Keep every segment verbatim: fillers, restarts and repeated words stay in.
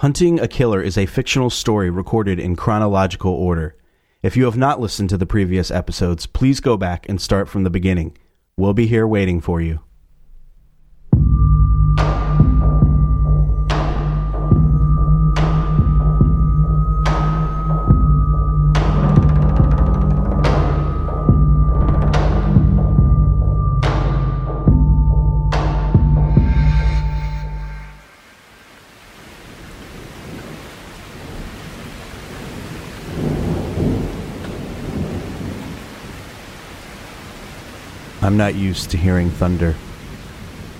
Hunting a Killer is a fictional story recorded in chronological order. If you have not listened to the previous episodes, please go back and start from the beginning. We'll be here waiting for you. I'm not used to hearing thunder.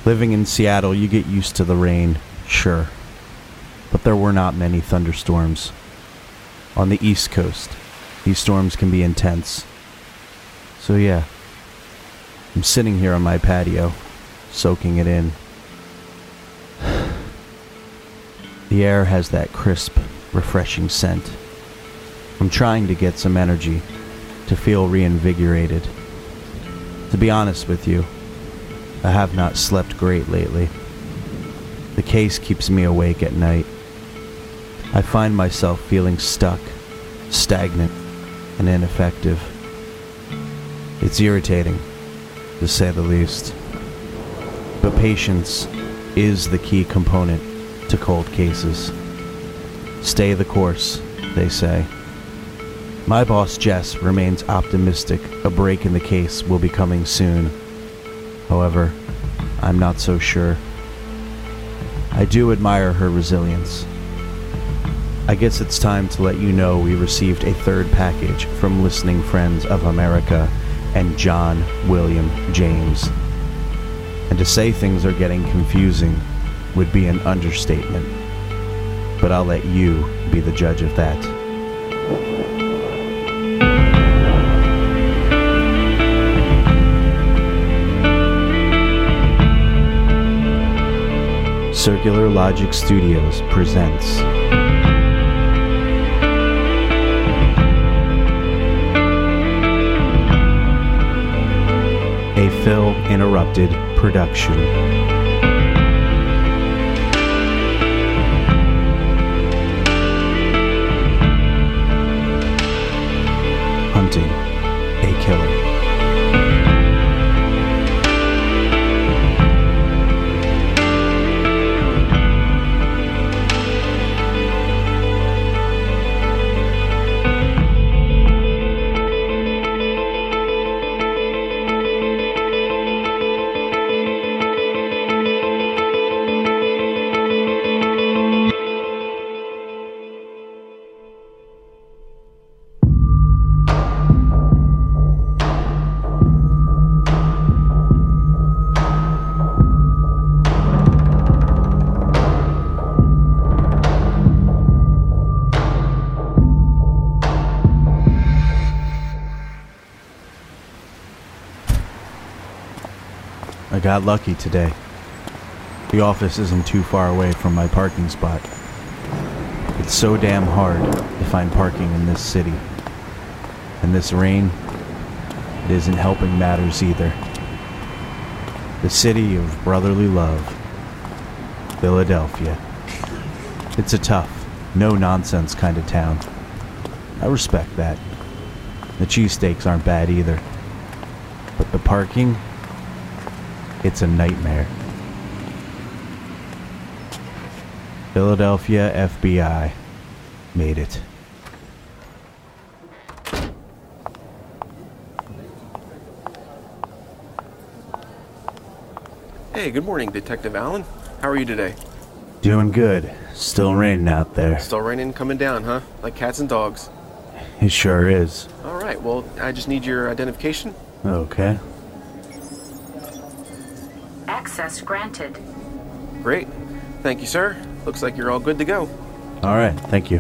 Living in Seattle, you get used to the rain, sure. But there were not many thunderstorms. On the East Coast, these storms can be intense. So yeah, I'm sitting here on my patio, soaking it in. The air has that crisp, refreshing scent. I'm trying to get some energy, to feel reinvigorated. To be honest with you, I have not slept great lately. The case keeps me awake at night. I find myself feeling stuck, stagnant, and ineffective. It's irritating, to say the least. But patience is the key component to cold cases. Stay the course, they say. My boss, Jess, remains optimistic a break in the case will be coming soon. However, I'm not so sure. I do admire her resilience. I guess it's time to let you know we received a third package from Listening Friends of America and John William James. And to say things are getting confusing would be an understatement. But I'll let you be the judge of that. Circular Logic Studios presents a Phil interrupted production. Hunting a Killer. I got lucky today. The office isn't too far away from my parking spot. It's so damn hard to find parking in this city. And this rain, it isn't helping matters either. The city of brotherly love, Philadelphia. It's a tough, no-nonsense kind of town. I respect that. The cheesesteaks aren't bad either. But the parking, it's a nightmare. Philadelphia F B I made it. Hey, good morning, Detective Allen. How are you today? Doing good. Still raining out there. Still raining coming down, huh? Like cats and dogs. It sure is. All right, well, I just need your identification. Okay. Access granted. Great. Thank you, sir. Looks like you're all good to go. All right. Thank you.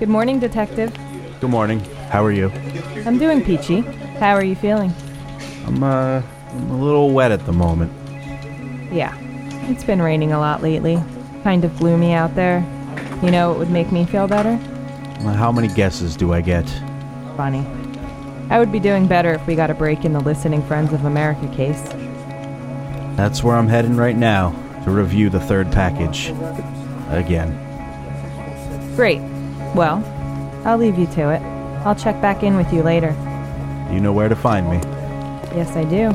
Good morning, Detective. Good morning. How are you? I'm doing peachy. How are you feeling? I'm, uh, I'm a little wet at the moment. Yeah. It's been raining a lot lately. Kind of gloomy out there. You know what would make me feel better? How many guesses do I get? Funny. I would be doing better if we got a break in the Listening Friends of America case. That's where I'm heading right now, to review the third package. Again. Great. Well, I'll leave you to it. I'll check back in with you later. You know where to find me. Yes, I do.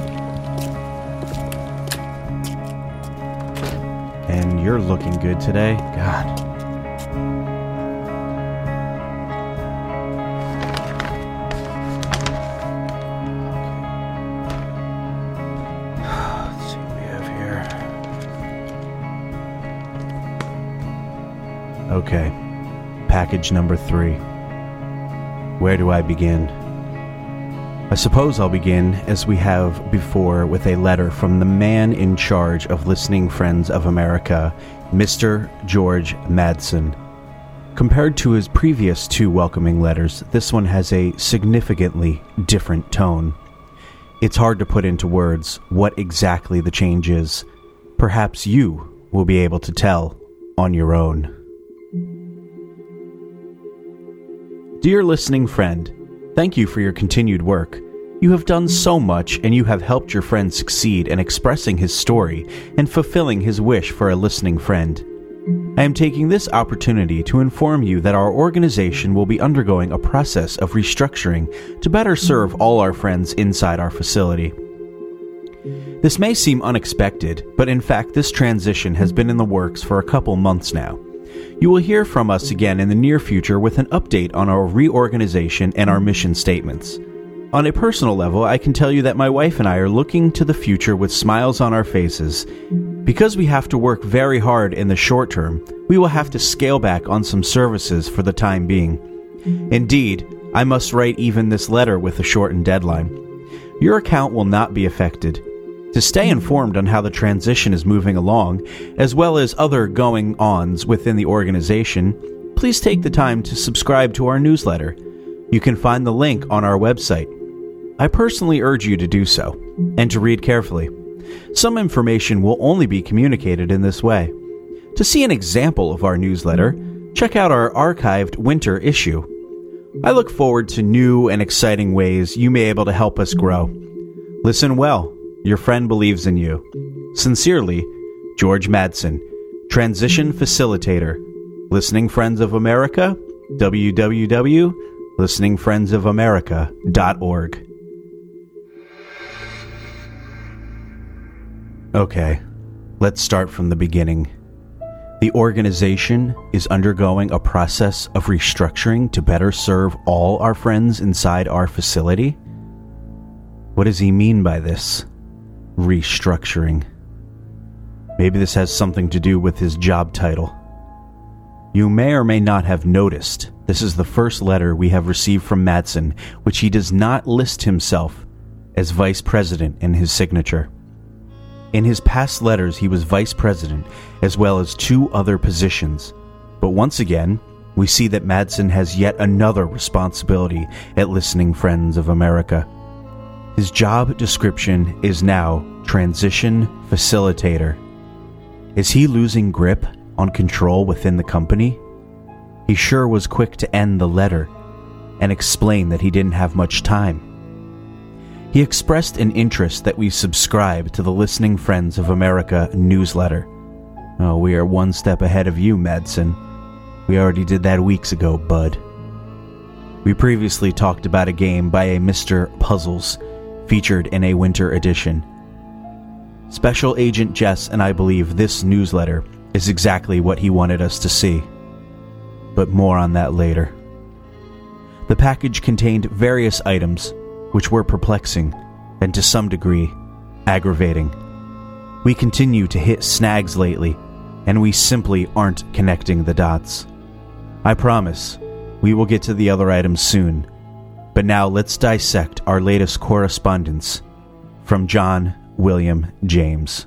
And you're looking good today. God. Okay, package number three. Where do I begin? I suppose I'll begin, as we have before, with a letter from the man in charge of Listening Friends of America, Mister George Madsen. Compared to his previous two welcoming letters, this one has a significantly different tone. It's hard to put into words what exactly the change is. Perhaps you will be able to tell on your own. Dear listening friend, thank you for your continued work. You have done so much, and you have helped your friend succeed in expressing his story and fulfilling his wish for a listening friend. I am taking this opportunity to inform you that our organization will be undergoing a process of restructuring to better serve all our friends inside our facility. This may seem unexpected, but in fact this transition has been in the works for a couple months now. You will hear from us again in the near future with an update on our reorganization and our mission statements. On a personal level, I can tell you that my wife and I are looking to the future with smiles on our faces. Because we have to work very hard in the short term, we will have to scale back on some services for the time being. Indeed, I must write even this letter with a shortened deadline. Your account will not be affected. To stay informed on how the transition is moving along, as well as other going-ons within the organization, please take the time to subscribe to our newsletter. You can find the link on our website. I personally urge you to do so, and to read carefully. Some information will only be communicated in this way. To see an example of our newsletter, check out our archived winter issue. I look forward to new and exciting ways you may be able to help us grow. Listen well. Your friend believes in you. Sincerely, George Madsen, Transition Facilitator, Listening Friends of America, w w w dot listening friends of america dot org. Okay, let's start from the beginning. The organization is undergoing a process of restructuring to better serve all our friends inside our facility. What does he mean by this? Restructuring. Maybe this has something to do with his job title. You may or may not have noticed this is the first letter we have received from Madsen, which he does not list himself as vice president in his signature. In his past letters, he was vice president as well as two other positions. But once again, we see that Madsen has yet another responsibility at Listening Friends of America. His job description is now Transition Facilitator. Is he losing grip on control within the company? He sure was quick to end the letter and explain that he didn't have much time. He expressed an interest that we subscribe to the Listening Friends of America newsletter. Oh, we are one step ahead of you, Madsen. We already did that weeks ago, bud. We previously talked about a game by a Mister Puzzles, featured in a winter edition. Special Agent Jess and I believe this newsletter is exactly what he wanted us to see. But more on that later. The package contained various items which were perplexing and to some degree aggravating. We continue to hit snags lately, and we simply aren't connecting the dots. I promise we will get to the other items soon. But now let's dissect our latest correspondence from John William James.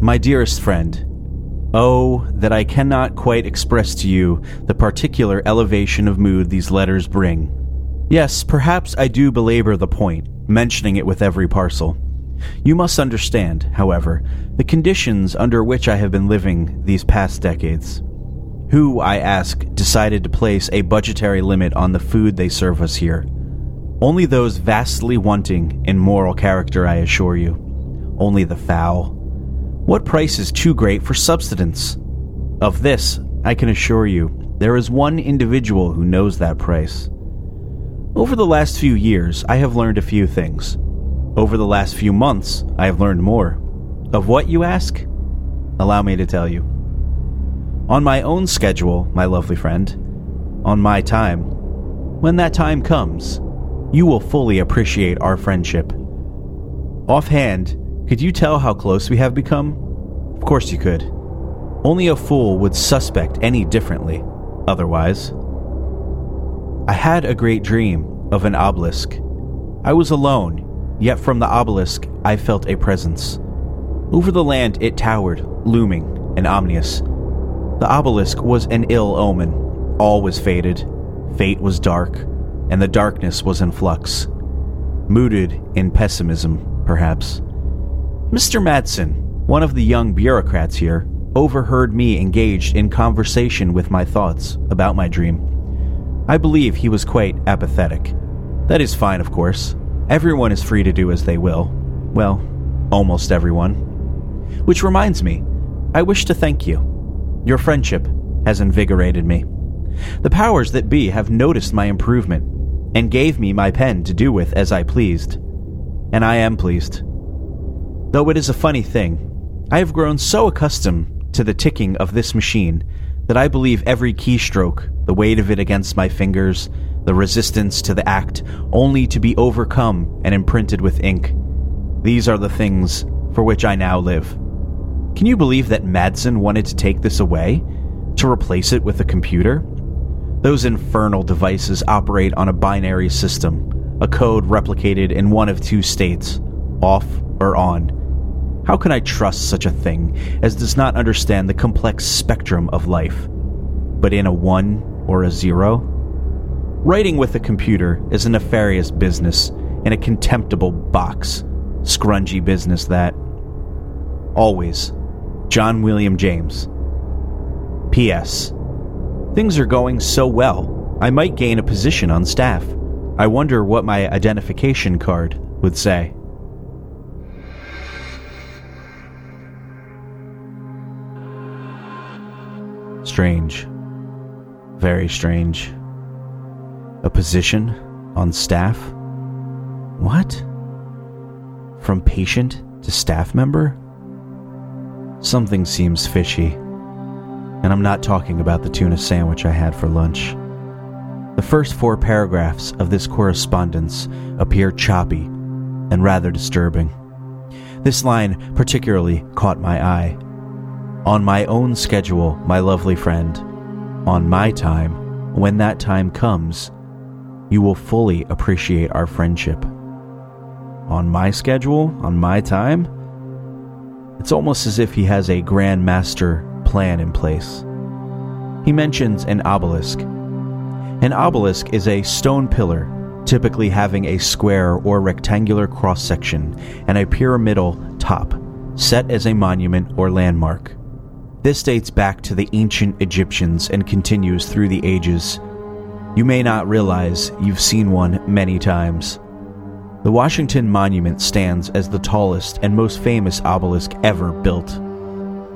My dearest friend, oh, that I cannot quite express to you the particular elevation of mood these letters bring. Yes, perhaps I do belabor the point, mentioning it with every parcel. You must understand, however, the conditions under which I have been living these past decades. who, I ask, decided to place a budgetary limit on the food they serve us here. Only those vastly wanting in moral character, I assure you. Only the foul. What price is too great for subsistence? Of this, I can assure you, there is one individual who knows that price. Over the last few years, I have learned a few things. Over the last few months, I have learned more. Of what, you ask? Allow me to tell you. On my own schedule, my lovely friend, on my time, when that time comes, you will fully appreciate our friendship. Offhand, could you tell how close we have become? Of course you could. Only a fool would suspect any differently, otherwise. I had a great dream of an obelisk. I was alone, yet from the obelisk I felt a presence. Over the land it towered, looming and ominous. The obelisk was an ill omen. All was faded, fate was dark, and the darkness was in flux. Mooted in pessimism, perhaps. Mister Madsen, one of the young bureaucrats here, overheard me engaged in conversation with my thoughts about my dream. I believe he was quite apathetic. That is fine, of course. Everyone is free to do as they will. Well, almost everyone. Which reminds me, I wish to thank you. Your friendship has invigorated me. The powers that be have noticed my improvement and gave me my pen to do with as I pleased. And I am pleased. Though it is a funny thing, I have grown so accustomed to the ticking of this machine that I believe every keystroke, the weight of it against my fingers, the resistance to the act, only to be overcome and imprinted with ink. These are the things for which I now live. Can you believe that Madsen wanted to take this away? To replace it with a computer? Those infernal devices operate on a binary system, a code replicated in one of two states, off or on. How can I trust such a thing as does not understand the complex spectrum of life, but in a one or a zero? Writing with a computer is a nefarious business in a contemptible box, scrungy business that... Always, John William James. P S Things are going so well, I might gain a position on staff. I wonder what my identification card would say. Strange. Very strange. A position on staff? What? From patient to staff member? Something seems fishy. And I'm not talking about the tuna sandwich I had for lunch. The first four paragraphs of this correspondence appear choppy and rather disturbing. This line particularly caught my eye. On my own schedule, my lovely friend, on my time, when that time comes, you will fully appreciate our friendship. On my schedule, on my time? It's almost as if he has a grand master plan in place. He mentions an obelisk. An obelisk is a stone pillar, typically having a square or rectangular cross-section and a pyramidal top, set as a monument or landmark. This dates back to the ancient Egyptians and continues through the ages. You may not realize you've seen one many times. The Washington Monument stands as the tallest and most famous obelisk ever built.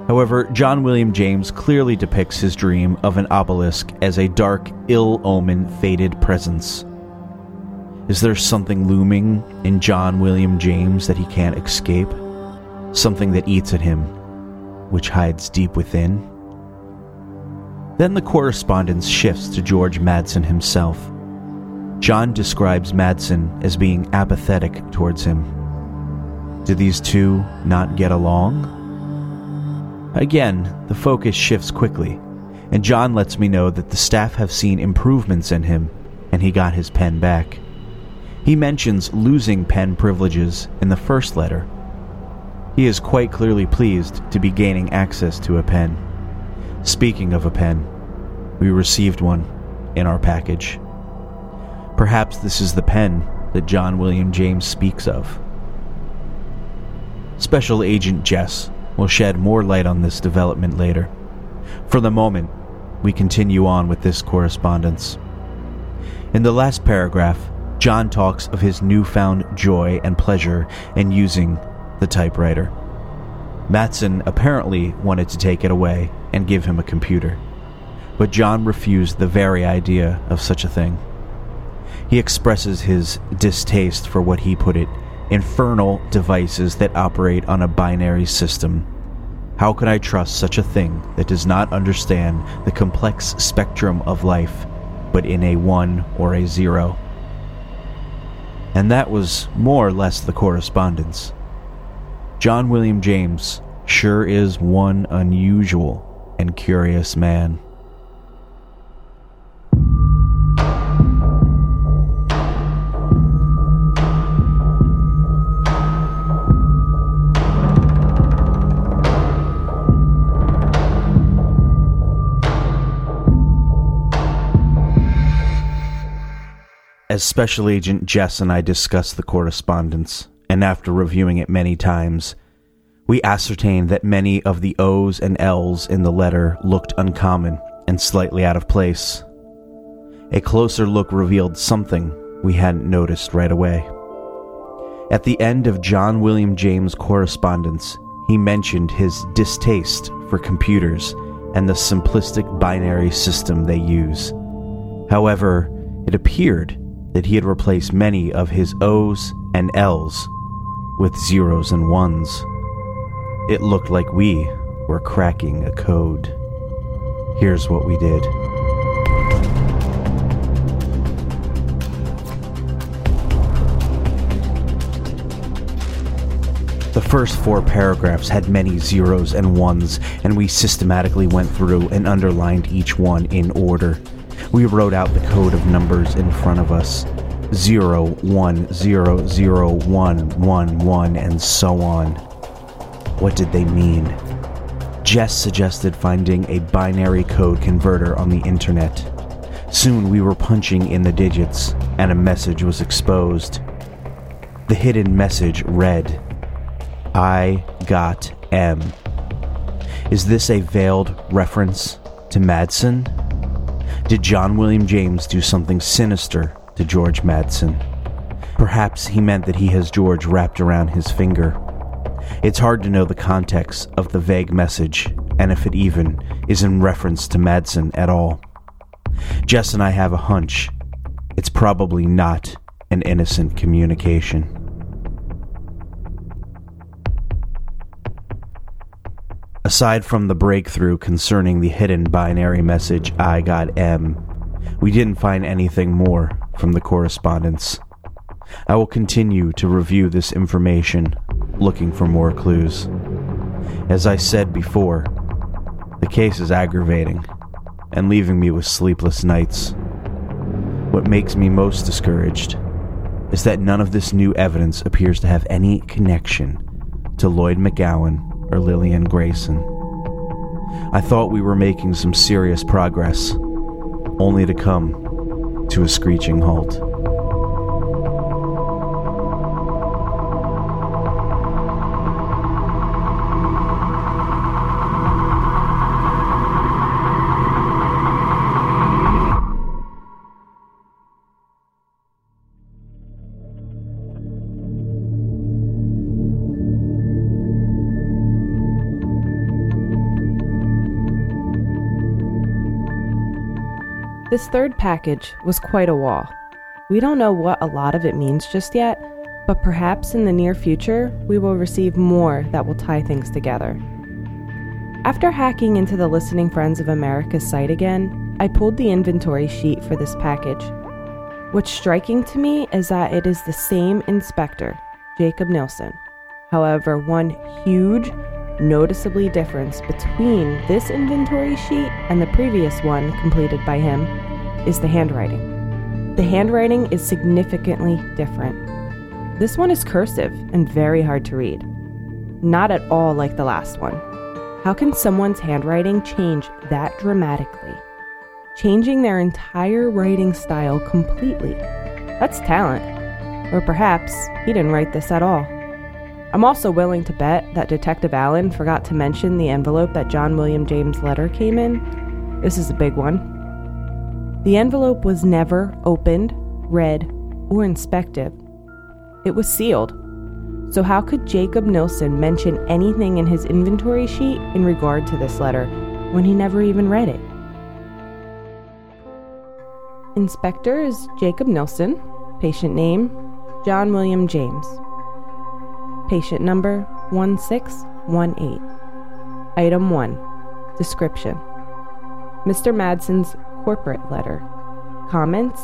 However, John William James clearly depicts his dream of an obelisk as a dark, ill-omen, fated presence. Is there something looming in John William James that he can't escape? Something that eats at him, which hides deep within? Then the correspondence shifts to George Madsen himself. John describes Madsen as being apathetic towards him. Do these two not get along? Again, the focus shifts quickly, and John lets me know that the staff have seen improvements in him, and he got his pen back. He mentions losing pen privileges in the first letter. He is quite clearly pleased to be gaining access to a pen. Speaking of a pen, we received one in our package. Perhaps this is the pen that John William James speaks of. Special Agent Jess will shed more light on this development later. For the moment, We continue on with this correspondence. In the last paragraph, John talks of his newfound joy and pleasure in using the typewriter. Madsen apparently wanted to take it away and give him a computer, but John refused the very idea of such a thing. He expresses his distaste for what he put it, infernal devices that operate on a binary system. How could I trust such a thing that does not understand the complex spectrum of life, but in a one or a zero? And that was more or less the correspondence. John William James sure is one unusual and curious man. As Special Agent Jess and I discussed the correspondence, and after reviewing it many times, we ascertained that many of the O's and L's in the letter looked uncommon and slightly out of place. A closer look revealed something we hadn't noticed right away. At the end of John William James' correspondence, he mentioned his distaste for computers and the simplistic binary system they use. However, it appeared that he had replaced many of his O's and L's with zeros and ones. It looked like we were cracking a code. Here's what we did. The first four paragraphs had many zeros and ones, and we systematically went through and underlined each one in order. We wrote out the code of numbers in front of us. Zero, one, zero, zero, one, one, one, and so on. What did they mean? Jess suggested finding a binary code converter on the internet. Soon we were punching in the digits, and a message was exposed. The hidden message read, I got M. Is this a veiled reference to Madsen? Did John William James do something sinister to George Madsen? Perhaps he meant that he has George wrapped around his finger. It's hard to know the context of the vague message, and if it even is in reference to Madsen at all. Jess and I have a hunch. It's probably not an innocent communication. Aside from the breakthrough concerning the hidden binary message, I got M, we didn't find anything more from the correspondence. I will continue to review this information, looking for more clues. As I said before, the case is aggravating and leaving me with sleepless nights. What makes me most discouraged is that none of this new evidence appears to have any connection to Lloyd McGowan or Lillian Grayson. I thought we were making some serious progress, only to come to a screeching halt. This third package was quite a wall. We don't know what a lot of it means just yet, but perhaps in the near future, we will receive more that will tie things together. After hacking into the Listening Friends of America site again, I pulled the inventory sheet for this package. What's striking to me is that it is the same inspector, Jacob Nielsen. However, one huge, noticeably difference between this inventory sheet and the previous one completed by him is the handwriting. The handwriting is significantly different. This one is cursive and very hard to read. Not at all like the last one. How can someone's handwriting change that dramatically? Changing their entire writing style completely. That's talent. Or perhaps he didn't write this at all. I'm also willing to bet that Detective Allen forgot to mention the envelope that John William James' letter came in. This is a big one. The envelope was never opened, read, or inspected. It was sealed. So how could Jacob Nielsen mention anything in his inventory sheet in regard to this letter when he never even read it? Inspector is Jacob Nielsen. Patient name, John William James. Patient number one six one eight. Item one. Description. Mister Madsen's corporate letter. Comments.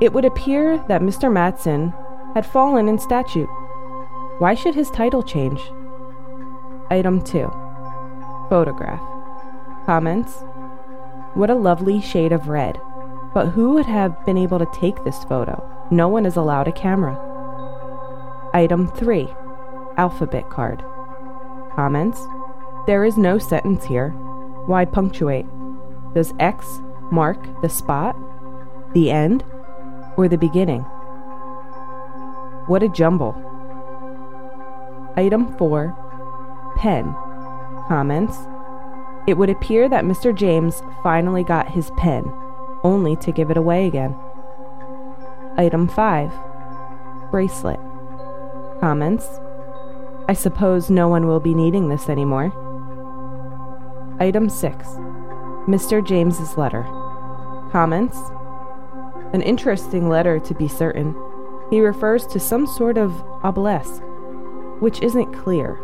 It would appear that Mister Madsen had fallen in statute. Why should his title change? Item two. Photograph. Comments. What a lovely shade of red. But who would have been able to take this photo? No one is allowed a camera. Item three. Alphabet card. Comments. There is no sentence here. Why punctuate? Does X mark the spot, the end, or the beginning? What a jumble. Item four. Pen. Comments. It would appear that Mister James finally got his pen, only to give it away again. Item five. Bracelet. Comments. I suppose no one will be needing this anymore. Item six. Mister James's letter. Comments. An interesting letter, to be certain. He refers to some sort of obelisk, which isn't clear.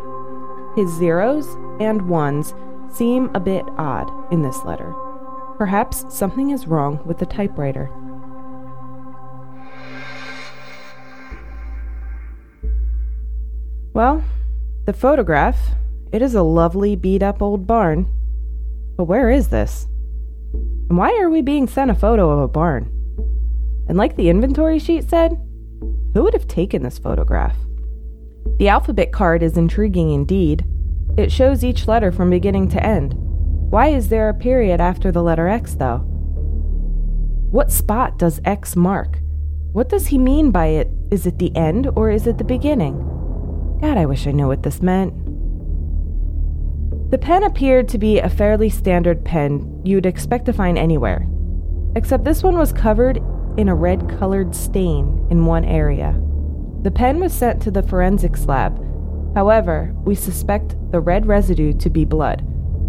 His zeros and ones seem a bit odd in this letter. Perhaps something is wrong with the typewriter. Well, the photograph, it is a lovely beat-up old barn. But where is this? And why are we being sent a photo of a barn? And like the inventory sheet said, who would have taken this photograph? The alphabet card is intriguing indeed. It shows each letter from beginning to end. Why is there a period after the letter X, though? What spot does X mark? What does he mean by it? Is it the end or is it the beginning? God, I wish I knew what this meant. The pen appeared to be a fairly standard pen you'd expect to find anywhere, except this one was covered in a red-colored stain in one area. The pen was sent to the forensics lab. However, we suspect the red residue to be blood.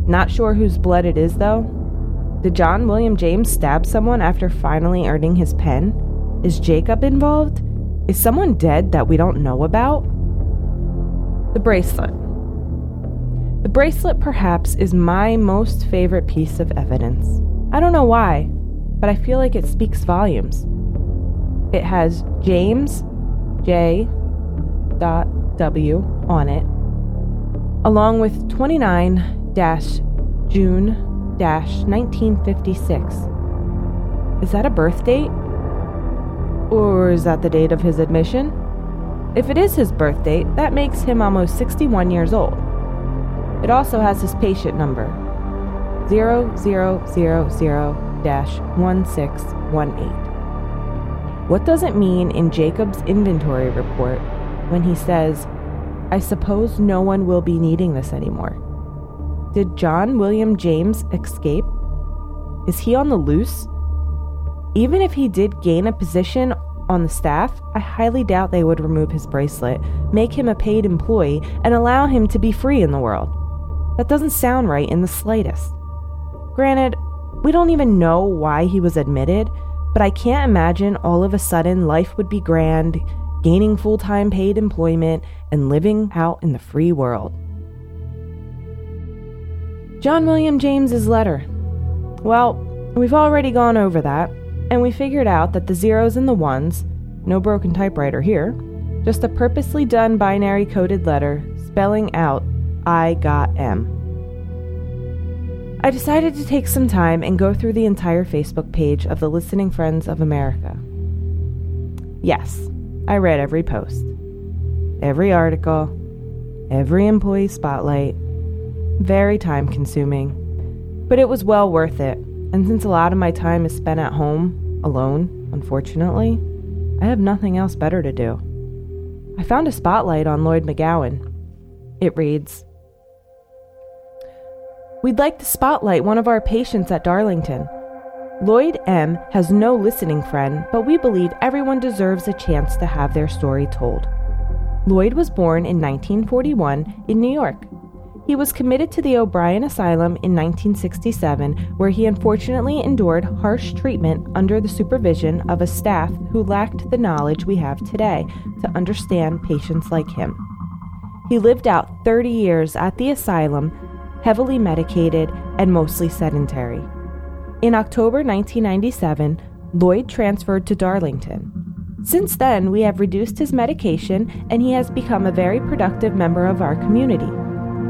Not sure whose blood it is, though. Did John William James stab someone after finally earning his pen? Is Jacob involved? Is someone dead that we don't know about? The bracelet. The bracelet, perhaps, is my most favorite piece of evidence. I don't know why, but I feel like it speaks volumes. It has James, J. W. on it, along with twenty-nine Dash June dash nineteen fifty-six. Is that a birth date? Or is that the date of his admission? If it is his birth date, that makes him almost sixty-one years old. It also has his patient number, zero zero zero zero dash one six one eight. What does it mean in Jacob's inventory report when he says, I suppose no one will be needing this anymore? Did John William James escape? Is he on the loose? Even if he did gain a position on the staff, I highly doubt they would remove his bracelet, make him a paid employee, and allow him to be free in the world. That doesn't sound right in the slightest. Granted, we don't even know why he was admitted, but I can't imagine all of a sudden life would be grand, gaining full-time paid employment, and living out in the free world. John William James's letter. Well, we've already gone over that, and we figured out that the zeros and the ones, no broken typewriter here, just a purposely done binary coded letter spelling out I got M. I decided to take some time and go through the entire Facebook page of the Listening Friends of America. Yes, I read every post, every article, every employee spotlight. Very time-consuming, but it was well worth it, and since a lot of my time is spent at home, alone, unfortunately, I have nothing else better to do. I found a spotlight on Lloyd McGowan. It reads, We'd like to spotlight one of our patients at Darlington. Lloyd M. has no listening friend, but we believe everyone deserves a chance to have their story told. Lloyd was born in nineteen forty-one in New York. He was committed to the O'Brien Asylum in nineteen sixty-seven, where he unfortunately endured harsh treatment under the supervision of a staff who lacked the knowledge we have today to understand patients like him. He lived out thirty years at the asylum, heavily medicated and mostly sedentary. In October nineteen ninety-seven, Lloyd transferred to Darlington. Since then, we have reduced his medication and he has become a very productive member of our community.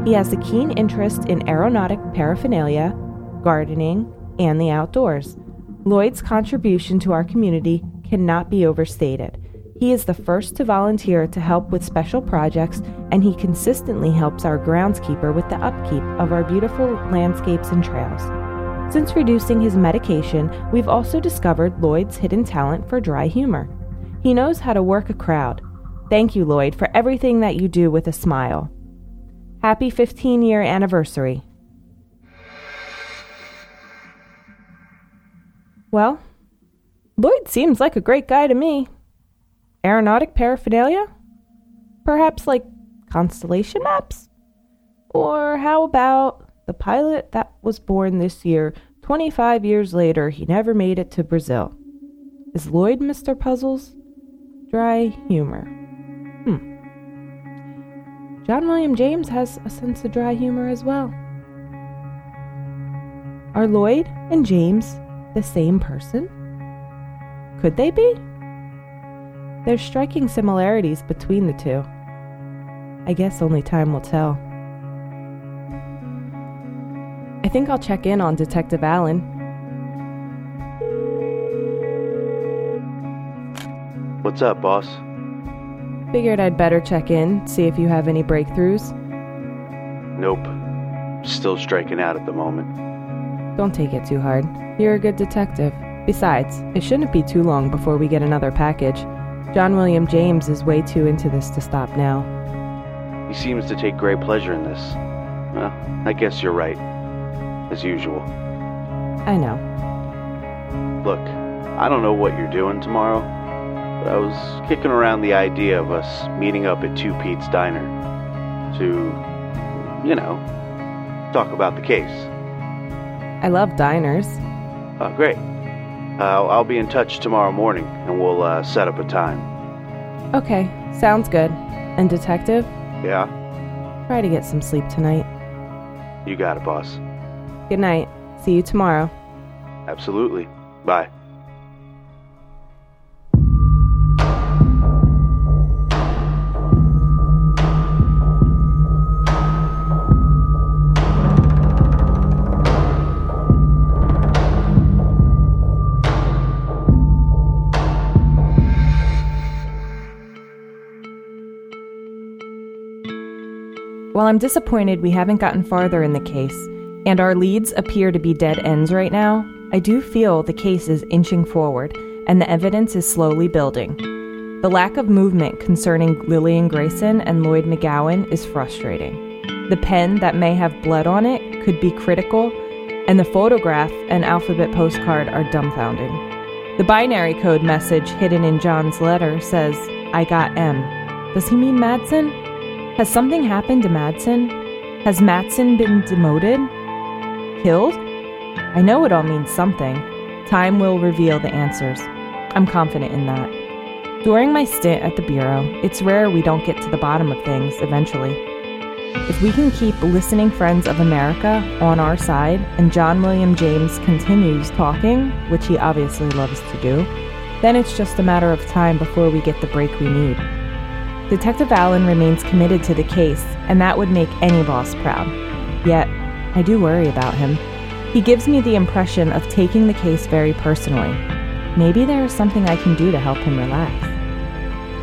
He has a keen interest in aeronautic paraphernalia, gardening, and the outdoors. Lloyd's contribution to our community cannot be overstated. He is the first to volunteer to help with special projects, and he consistently helps our groundskeeper with the upkeep of our beautiful landscapes and trails. Since reducing his medication, we've also discovered Lloyd's hidden talent for dry humor. He knows how to work a crowd. Thank you, Lloyd, for everything that you do with a smile. Happy fifteen-year anniversary. Well, Lloyd seems like a great guy to me. Aeronautic paraphernalia? Perhaps like constellation maps? Or how about the pilot that was born this year, twenty-five years later, he never made it to Brazil? Is Lloyd Mister Puzzles? Dry humor. Hmm. John William James has a sense of dry humor as well. Are Lloyd and James the same person? Could they be? There's striking similarities between the two. I guess only time will tell. I think I'll check in on Detective Allen. What's up, boss? Figured I'd better check in, see if you have any breakthroughs. Nope. Still striking out at the moment. Don't take it too hard. You're a good detective. Besides, it shouldn't be too long before we get another package. John William James is way too into this to stop now. He seems to take great pleasure in this. Well, I guess you're right. As usual. I know. Look, I don't know what you're doing tomorrow, but I was kicking around the idea of us meeting up at Two Pete's Diner to, you know, talk about the case. I love diners. Oh, great. Uh, I'll be in touch tomorrow morning, and we'll uh, set up a time. Okay, sounds good. And Detective? Yeah? Try to get some sleep tonight. You got it, boss. Good night. See you tomorrow. Absolutely. Bye. While I'm disappointed we haven't gotten farther in the case, and our leads appear to be dead ends right now, I do feel the case is inching forward, and the evidence is slowly building. The lack of movement concerning Lillian Grayson and Lloyd McGowan is frustrating. The pen that may have blood on it could be critical, and the photograph and alphabet postcard are dumbfounding. The binary code message hidden in John's letter says, "I got M." Does he mean Madsen? Has something happened to Madsen? Has Madsen been demoted? Killed? I know it all means something. Time will reveal the answers. I'm confident in that. During my stint at the Bureau, it's rare we don't get to the bottom of things eventually. If we can keep Listening Friends of America on our side and John William James continues talking, which he obviously loves to do, then it's just a matter of time before we get the break we need. Detective Allen remains committed to the case, and that would make any boss proud. Yet, I do worry about him. He gives me the impression of taking the case very personally. Maybe there is something I can do to help him relax.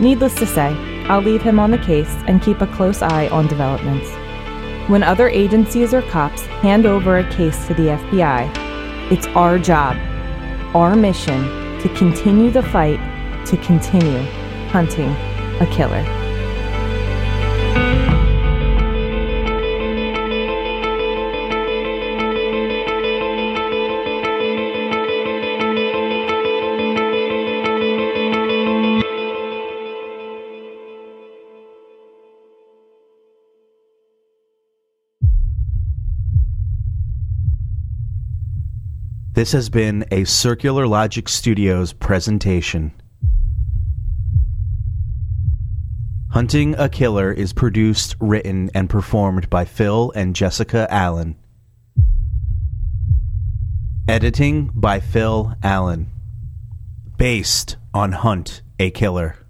Needless to say, I'll leave him on the case and keep a close eye on developments. When other agencies or cops hand over a case to the F B I, it's our job, our mission, to continue the fight, to continue hunting a killer. This has been a Circular Logic Studios presentation. Hunting a Killer is produced, written, and performed by Phil and Jessica Allen. Editing by Phil Allen. Based on Hunt a Killer.